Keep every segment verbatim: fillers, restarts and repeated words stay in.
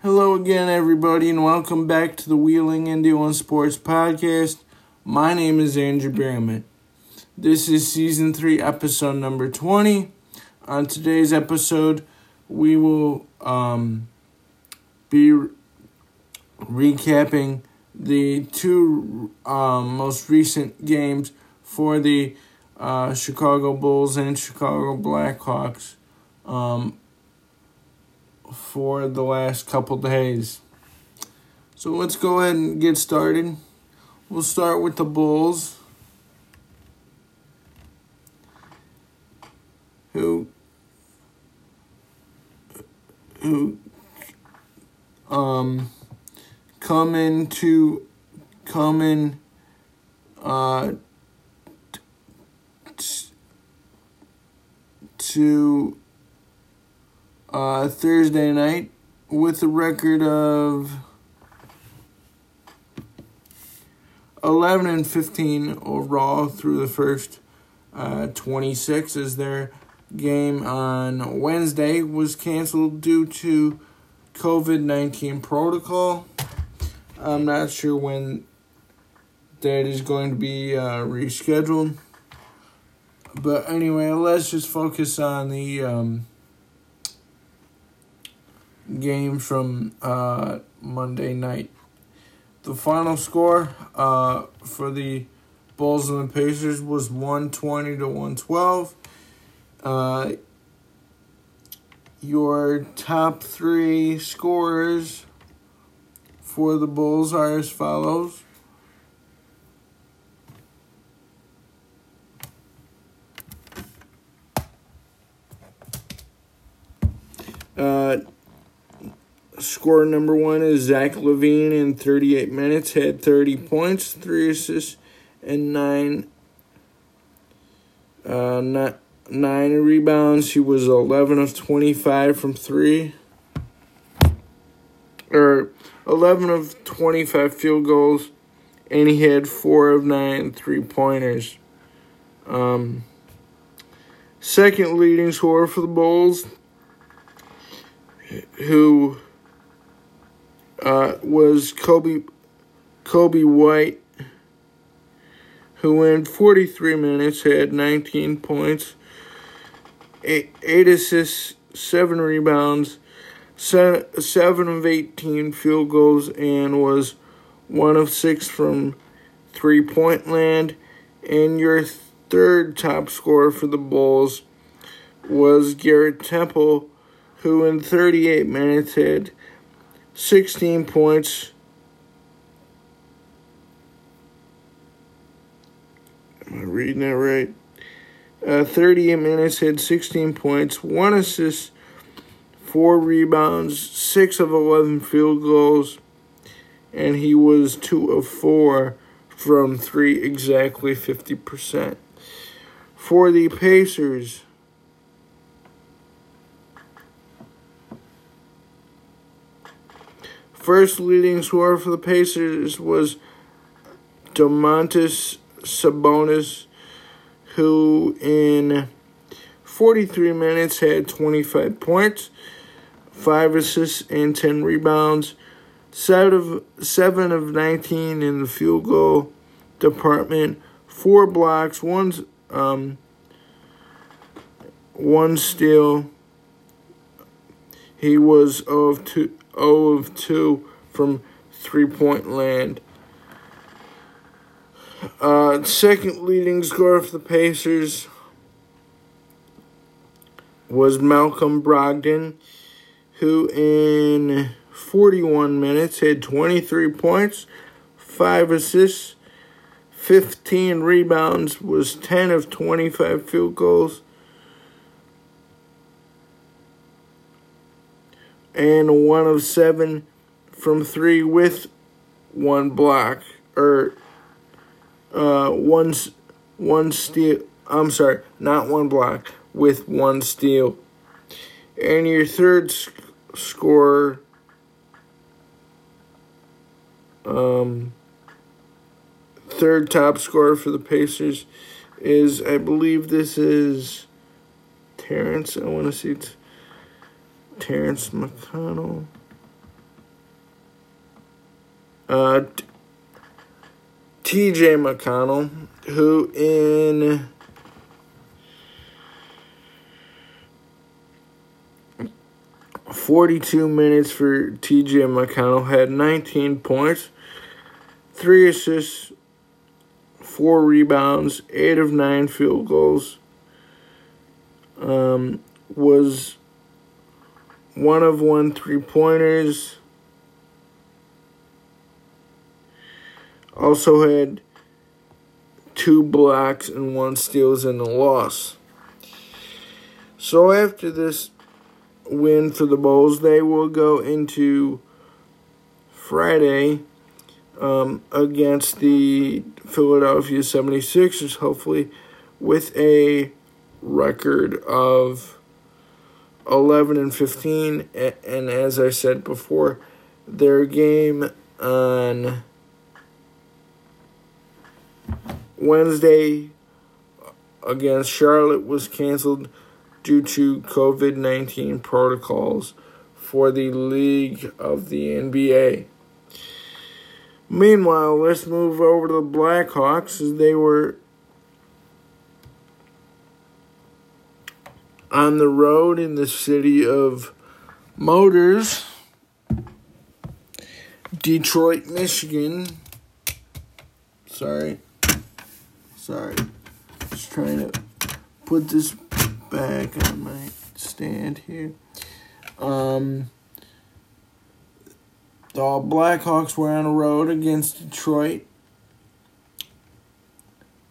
Hello again, everybody, and welcome back to the Wheeling Indy One Sports Podcast. My name is Andrew Bramitt. This is Season three, Episode number twenty. On today's episode, we will um, be re- recapping the two um, most recent games for the uh, Chicago Bulls and Chicago Blackhawks Um for the last couple days. So let's go ahead and get started. We'll start with the Bulls, who who um come into come in uh t- to Uh, Thursday night with a record of eleven and fifteen overall through the first uh, twenty-six, as their game on Wednesday was canceled due to covid nineteen protocol. I'm not sure when that is going to be uh, rescheduled. But anyway, let's just focus on the um, game from uh, Monday night. The final score uh, for the Bulls and the Pacers was one twenty to one twelve. Uh, your top three scorers for the Bulls are as follows. Uh... Scorer number one is Zach LaVine in thirty-eight minutes, had thirty points, three assists, and nine, uh, not, nine rebounds. He was eleven of twenty-five from three, or eleven of twenty-five field goals, and he had four of nine three-pointers. Um, second leading scorer for the Bulls, who... Uh, was Kobi, Kobi White, who in forty-three minutes had nineteen points, eight, eight assists, seven rebounds, seven, seven of eighteen field goals, and was one of six from three-point land. And your third top scorer for the Bulls was Garrett Temple, who in thirty-eight minutes had sixteen points. Am I reading that right? Uh, thirty-eight minutes, had sixteen points, one assist, four rebounds, six of eleven field goals, and he was two of four from three, exactly fifty percent. For the Pacers, first leading scorer for the Pacers was Domantas Sabonis, who in forty-three minutes had twenty-five points, five assists, and ten rebounds, seven of, seven of nineteen in the field goal department, four blocks, one, um, one steal. He was of two... zero of two from three-point land. Uh, second leading scorer for the Pacers was Malcolm Brogdon, who in forty-one minutes had twenty-three points, five assists, fifteen rebounds, was ten of twenty-five field goals, and one of seven from three with one block, or uh, one, one steal. I'm sorry, not one block, with one steal. And your third sc- scorer um, third top scorer for the Pacers is, I believe this is Terrence, I want to see it's Terrence McConnell. Uh, T J McConnell, who in forty-two minutes for T J McConnell had nineteen points, three assists, four rebounds, eight of nine field goals. Um, was one of one three-pointers. Also had two blocks and one steals in the loss. So after this win for the Bulls, they will go into Friday um, against the Philadelphia seventy-sixers, hopefully, with a record of eleven and fifteen. And as I said before, their game on Wednesday against Charlotte was canceled due to covid nineteen protocols for the League of the N B A. Meanwhile, let's move over to the Blackhawks, as they were on the road in the city of Motors, Detroit, Michigan. Sorry. Sorry. Just trying to put this back on my stand here. Um, the Blackhawks were on the road against Detroit,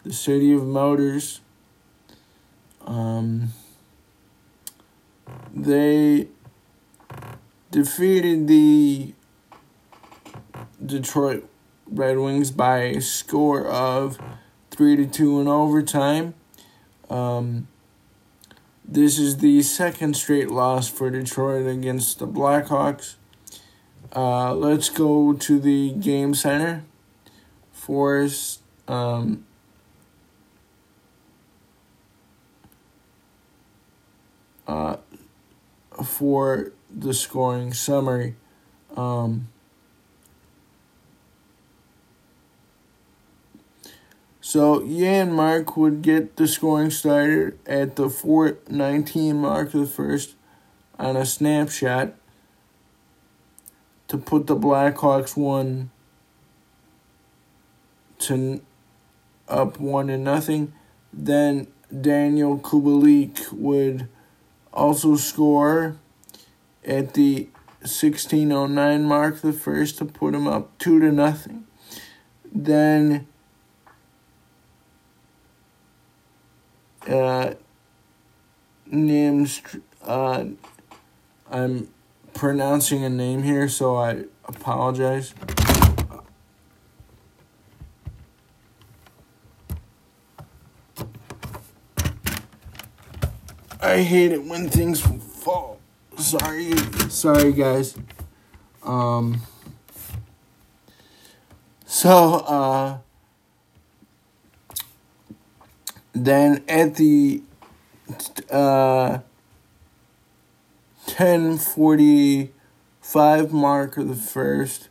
the city of Motors. Um, they defeated the Detroit Red Wings by a score of three to two in overtime. Um, this is the second straight loss for Detroit against the Blackhawks. Uh, let's go to the game center for us. Um, uh, for the scoring summary. Um, So, Yan Mark would get the scoring starter at the four nineteen mark of the first on a snapshot to put the Blackhawks one to up one to nothing. Then Daniel Kubalik would also score at the sixteen oh nine mark of the first to put him up two to nothing. Then Uh, Namstrakov, uh, I'm pronouncing a name here, so I apologize. I hate it when things fall. Sorry, sorry guys. Um. So, uh. Then at the uh, ten forty-five mark of the first,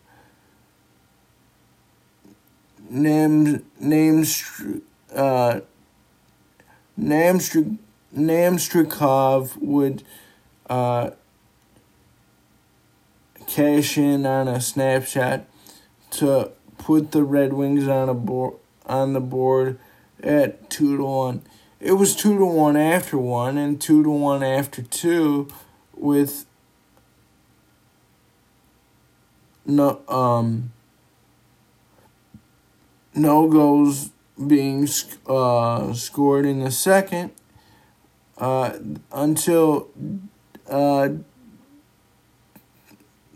Nam Namstr uh, Namstr Namstrakov would uh, cash in on a snapshot to put the Red Wings on a board on the board. At two to one, it was two to one after one, and two to one after two, with no um no goals being uh scored in the second, uh until uh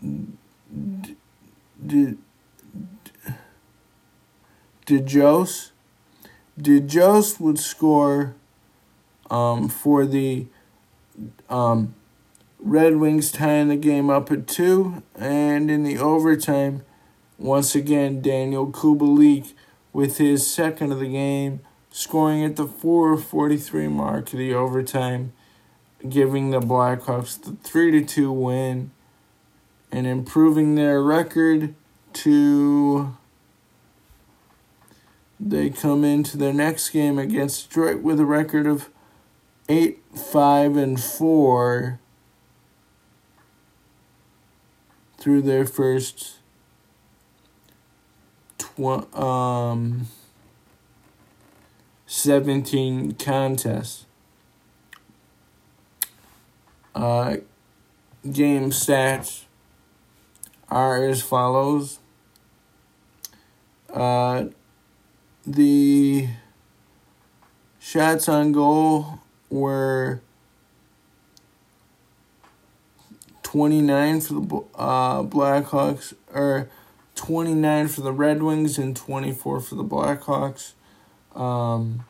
d- d- d- DeJose. DeJose would score um, for the um, Red Wings, tying the game up at two. And in the overtime, once again, Daniel Kubalik with his second of the game, scoring at the four forty-three mark of the overtime, giving the Blackhawks the three to two win and improving their record to... They come into their next game against Detroit with a record of eight, five, and four through their first tw- um, seventeen contests. Uh, game stats are as follows. Uh, the shots on goal were twenty-nine for the uh, Blackhawks, or twenty-nine for the Red Wings and twenty-four for the Blackhawks. Um,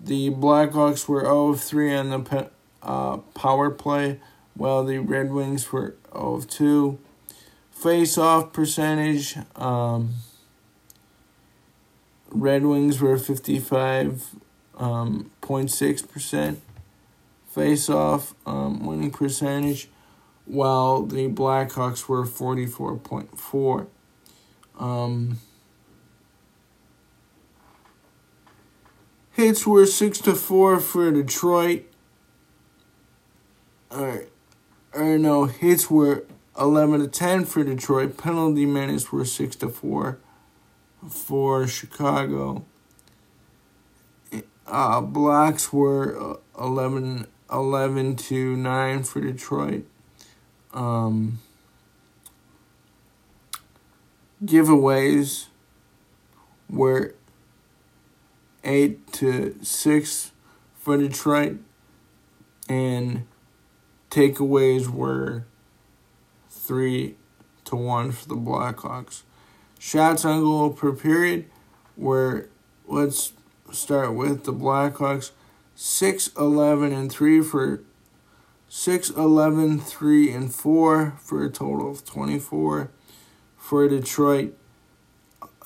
the Blackhawks were zero of three on the pe- uh, power play, while the Red Wings were zero of two. Face-off percentage, um, Red Wings were fifty-five point six percent face-off um, winning percentage, while the Blackhawks were forty-four point four. Um, hits were six to four for Detroit. Or, or no, hits were eleven to ten for Detroit. Penalty minutes were six to four for Chicago. Uh, blocks were eleven, eleven to nine for Detroit. Um, giveaways were eight to six for Detroit, and takeaways were three to one for the Blackhawks. Shots on goal per period were, let's start with the Blackhawks, six, eleven, and three for six, eleven, three, and four for a total of twenty-four. For Detroit,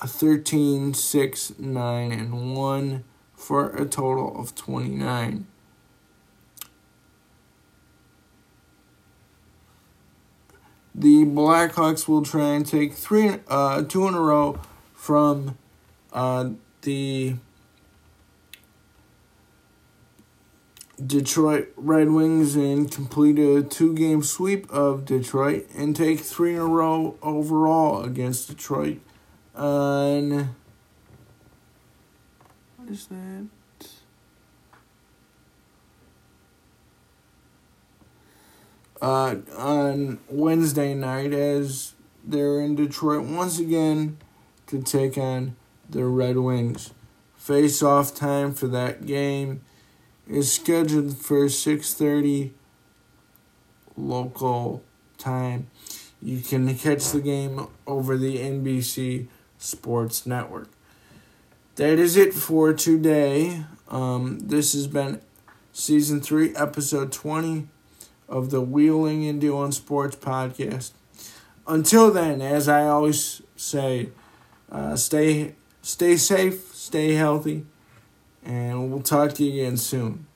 thirteen, six, nine, and one for a total of twenty-nine. The Blackhawks will try and take three, uh, two in a row from uh, the Detroit Red Wings and complete a two-game sweep of Detroit and take three in a row overall against Detroit on... What is that? Uh, on Wednesday night, as they're in Detroit once again to take on the Red Wings. Face-off time for that game is scheduled for six thirty local time. You can catch the game over the N B C Sports Network. That is it for today. Um, this has been Season three, Episode twenty of the Wheeling Indy One Sports Podcast. Until then, as I always say, uh, stay stay safe, stay healthy, and we'll talk to you again soon.